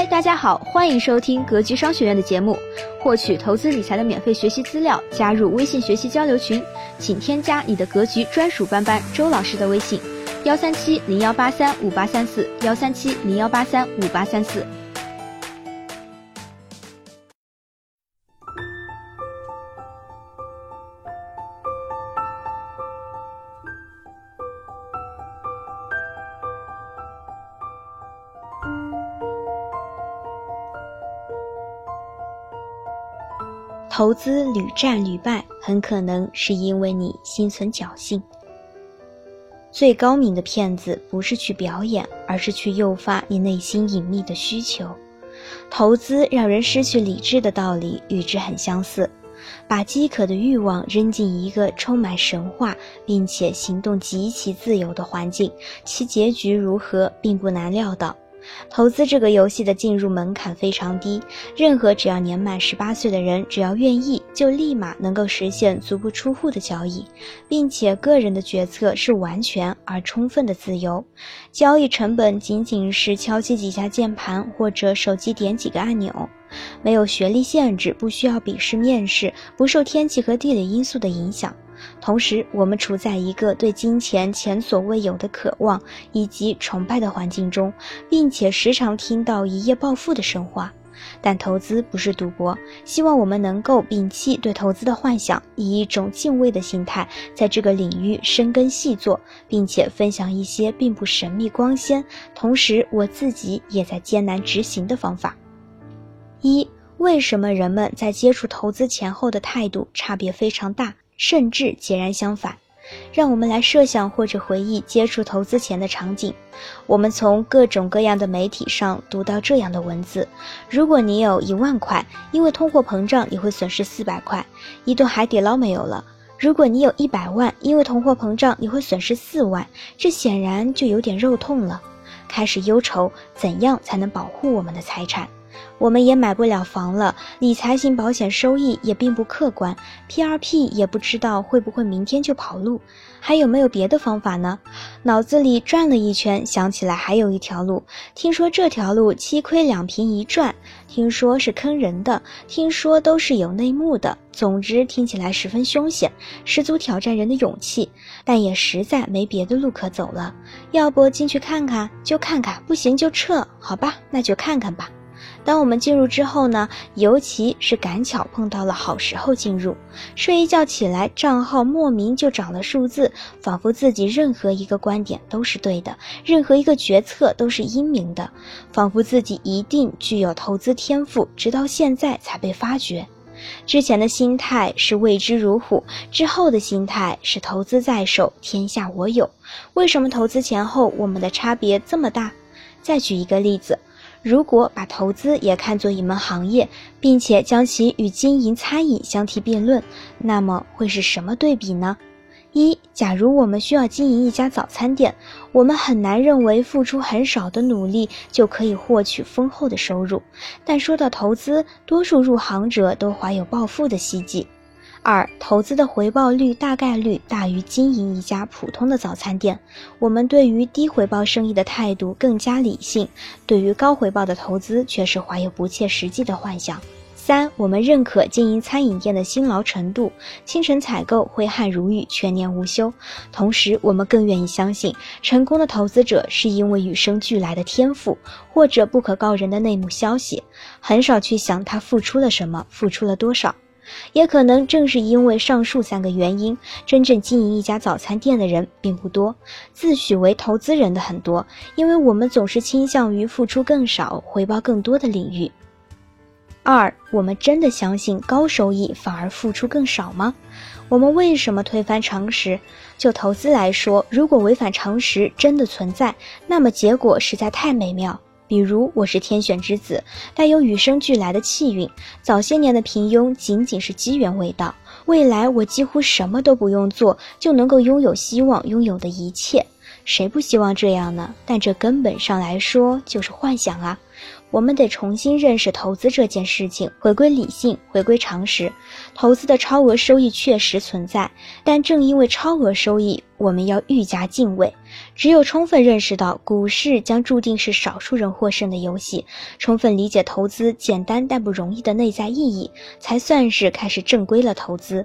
嗨，大家好，欢迎收听格局商学院的节目，获取投资理财的免费学习资料，加入微信学习交流群，请添加你的格局专属班班周老师的微信：13701835834，13701835834。投资屡战屡败，很可能是因为你心存侥幸。最高明的骗子不是去表演，而是去诱发你内心隐秘的需求。投资让人失去理智的道理与之很相似，把饥渴的欲望扔进一个充满神话并且行动极其自由的环境，其结局如何并不难料到。投资这个游戏的进入门槛非常低，任何只要年满18岁的人，只要愿意，就立马能够实现足不出户的交易，并且个人的决策是完全而充分的自由。交易成本仅仅是敲击几下键盘或者手机点几个按钮，没有学历限制，不需要笔试面试，不受天气和地理因素的影响。同时，我们处在一个对金钱前所未有的渴望以及崇拜的环境中，并且时常听到一夜暴富的神话。但投资不是赌博，希望我们能够摒弃对投资的幻想，以一种敬畏的心态在这个领域深耕细作，并且分享一些并不神秘光鲜，同时我自己也在艰难执行的方法。一、为什么人们在接触投资前后的态度差别非常大，甚至截然相反？让我们来设想或者回忆接触投资前的场景。我们从各种各样的媒体上读到这样的文字：如果你有1万块，因为通货膨胀你会损失400块，一顿海底捞没有了；如果你有100万，因为通货膨胀你会损失4万。这显然就有点肉痛了，开始忧愁怎样才能保护我们的财产。我们也买不了房了，理财型保险收益也并不客观， P2P 也不知道会不会明天就跑路，还有没有别的方法呢？脑子里转了一圈，想起来还有一条路，听说这条路7亏2平1赚，听说是坑人的，听说都是有内幕的，总之听起来十分凶险，十足挑战人的勇气，但也实在没别的路可走了。要不进去看看，就看看，不行就撤，好吧，那就看看吧。当我们进入之后呢，尤其是赶巧碰到了好时候进入，睡一觉起来，账号莫名就涨了数字，仿佛自己任何一个观点都是对的，任何一个决策都是英明的，仿佛自己一定具有投资天赋，直到现在才被发掘。之前的心态是畏之如虎，之后的心态是投资在手，天下我有。为什么投资前后我们的差别这么大？再举一个例子，如果把投资也看作一门行业，并且将其与经营餐饮相提并论，那么会是什么对比呢？一、假如我们需要经营一家早餐店，我们很难认为付出很少的努力就可以获取丰厚的收入，但说到投资，多数入行者都怀有暴富的希冀。二、投资的回报率大概率大于经营一家普通的早餐店，我们对于低回报生意的态度更加理性，对于高回报的投资却是怀有不切实际的幻想。三、我们认可经营餐饮店的辛劳程度，清晨采购，挥汗如雨，全年无休。同时，我们更愿意相信，成功的投资者是因为与生俱来的天赋，或者不可告人的内幕消息，很少去想他付出了什么，付出了多少。也可能正是因为上述三个原因，真正经营一家早餐店的人并不多，自诩为投资人的很多，因为我们总是倾向于付出更少，回报更多的领域。二、我们真的相信高收益反而付出更少吗？我们为什么推翻常识？就投资来说，如果违反常识真的存在，那么结果实在太美妙。比如我是天选之子，带有与生俱来的气运，早些年的平庸仅仅是机缘未到，未来我几乎什么都不用做就能够拥有希望拥有的一切。谁不希望这样呢？但这根本上来说就是幻想啊！我们得重新认识投资这件事情，回归理性，回归常识。投资的超额收益确实存在，但正因为超额收益，我们要愈加敬畏。只有充分认识到股市将注定是少数人获胜的游戏，充分理解投资简单但不容易的内在意义，才算是开始正规了投资，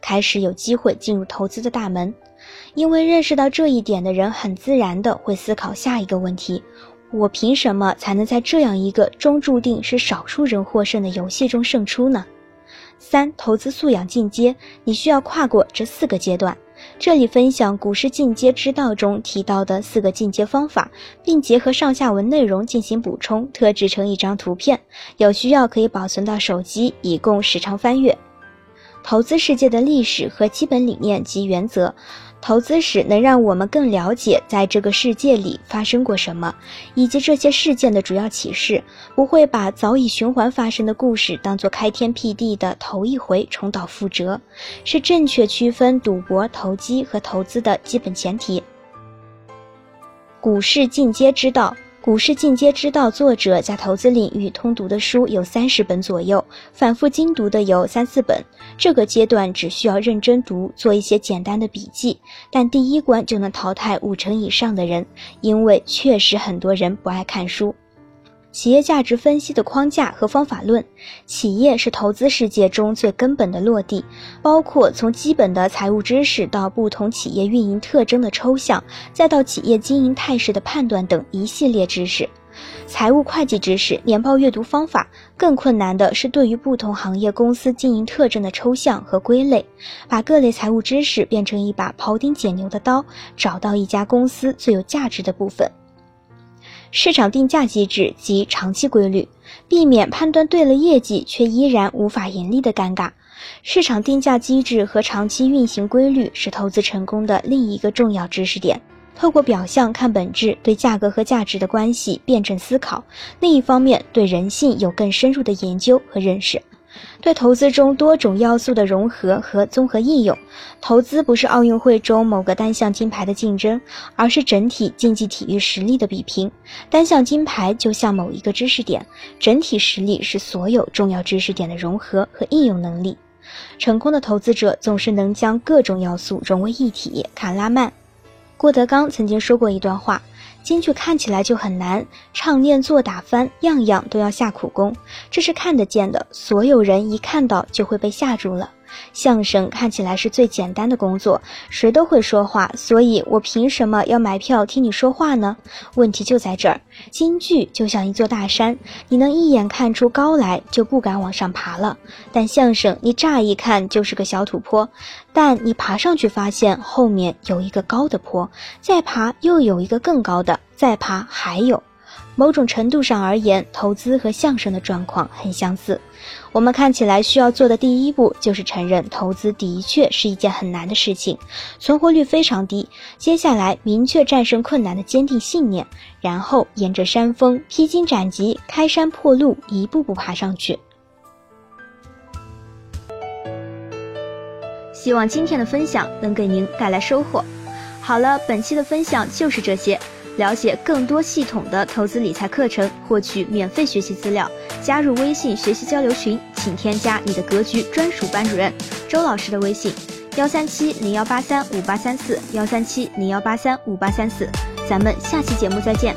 开始有机会进入投资的大门。因为认识到这一点的人，很自然的会思考下一个问题：我凭什么才能在这样一个终注定是少数人获胜的游戏中胜出呢？3、投资素养进阶，你需要跨过这4个阶段。这里分享股市进阶之道中提到的4个进阶方法，并结合上下文内容进行补充，特制成一张图片，有需要可以保存到手机，以供时常翻阅。投资世界的历史和基本理念及原则。投资史能让我们更了解在这个世界里发生过什么，以及这些事件的主要启示，不会把早已循环发生的故事当作开天辟地的头一回重蹈覆辙，是正确区分赌博、投机和投资的基本前提。股市进阶之道。《股市进阶之道》作者在投资领域通读的书有30本左右，反复精读的有3、4本。这个阶段只需要认真读，做一些简单的笔记，但第一关就能淘汰50%以上的人，因为确实很多人不爱看书。企业价值分析的框架和方法论。企业是投资世界中最根本的落地，包括从基本的财务知识到不同企业运营特征的抽象，再到企业经营态势的判断等一系列知识。财务会计知识、年报阅读方法，更困难的是对于不同行业公司经营特征的抽象和归类，把各类财务知识变成一把庖丁解牛的刀，找到一家公司最有价值的部分。市场定价机制及长期规律，避免判断对了业绩却依然无法盈利的尴尬。市场定价机制和长期运行规律是投资成功的另一个重要知识点。透过表象看本质，对价格和价值的关系辩证思考，另一方面对人性有更深入的研究和认识。对投资中多种要素的融合和综合应用。投资不是奥运会中某个单项金牌的竞争，而是整体竞技体育实力的比拼。单项金牌就像某一个知识点，整体实力是所有重要知识点的融合和应用能力。成功的投资者总是能将各种要素融为一体。坎拉曼、郭德纲曾经说过一段话：京剧看起来就很难，唱念做打翻，样样都要下苦功，这是看得见的，所有人一看到就会被吓住了。相声看起来是最简单的工作，谁都会说话，所以我凭什么要买票听你说话呢？问题就在这儿，京剧就像一座大山，你能一眼看出高来，就不敢往上爬了。但相声，你乍一看就是个小土坡，但你爬上去发现后面有一个高的坡，再爬又有一个更高的，再爬还有。某种程度上而言，投资和相声的状况很相似。我们看起来需要做的第一步就是承认投资的确是一件很难的事情，存活率非常低。接下来明确战胜困难的坚定信念，然后沿着山峰披荆斩棘，开山破路，一步步爬上去。希望今天的分享能给您带来收获。好了，本期的分享就是这些。了解更多系统的投资理财课程，获取免费学习资料，加入微信学习交流群，请添加你的格局专属班主任周老师的微信：13701835834，13701835834。咱们下期节目再见。